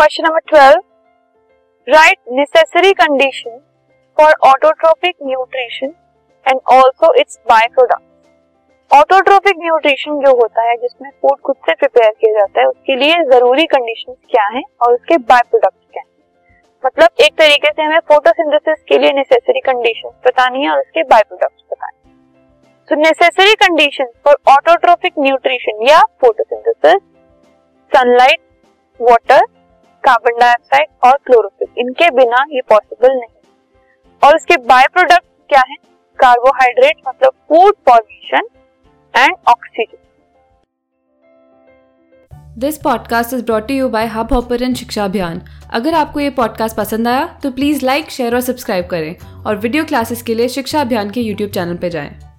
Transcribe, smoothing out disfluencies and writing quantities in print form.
Question number 12, right necessary condition for autotrophic nutrition and also its by product. Autotrophic nutrition जो होता है, जिसमें food खुद से प्रिपेयर किया जाता है, उसके लिए जरूरी कंडीशन क्या है और उसके बाय प्रोडक्ट क्या है। मतलब एक तरीके से हमें फोटोसिंथेसिस के लिए नेसेसरी कंडीशन बतानी है और उसके बाय प्रोडक्ट बताने। So, necessary conditions for autotrophic nutrition या photosynthesis, sunlight, water, carbon dioxide और chlorophyll, इनके बिना ये possible नहीं। और इसके byproduct क्या है? Carbohydrates मतलब food formation and oxygen। This podcast is brought you by hub hopper and Shiksha Abhiyan. अगर आपको ये पॉडकास्ट पसंद आया तो प्लीज़ लाइक, शेयर और सब्सक्राइब करें और वीडियो क्लासेस के लिए शिक्षा अभियान के यूट्यूब चैनल पर जाएं।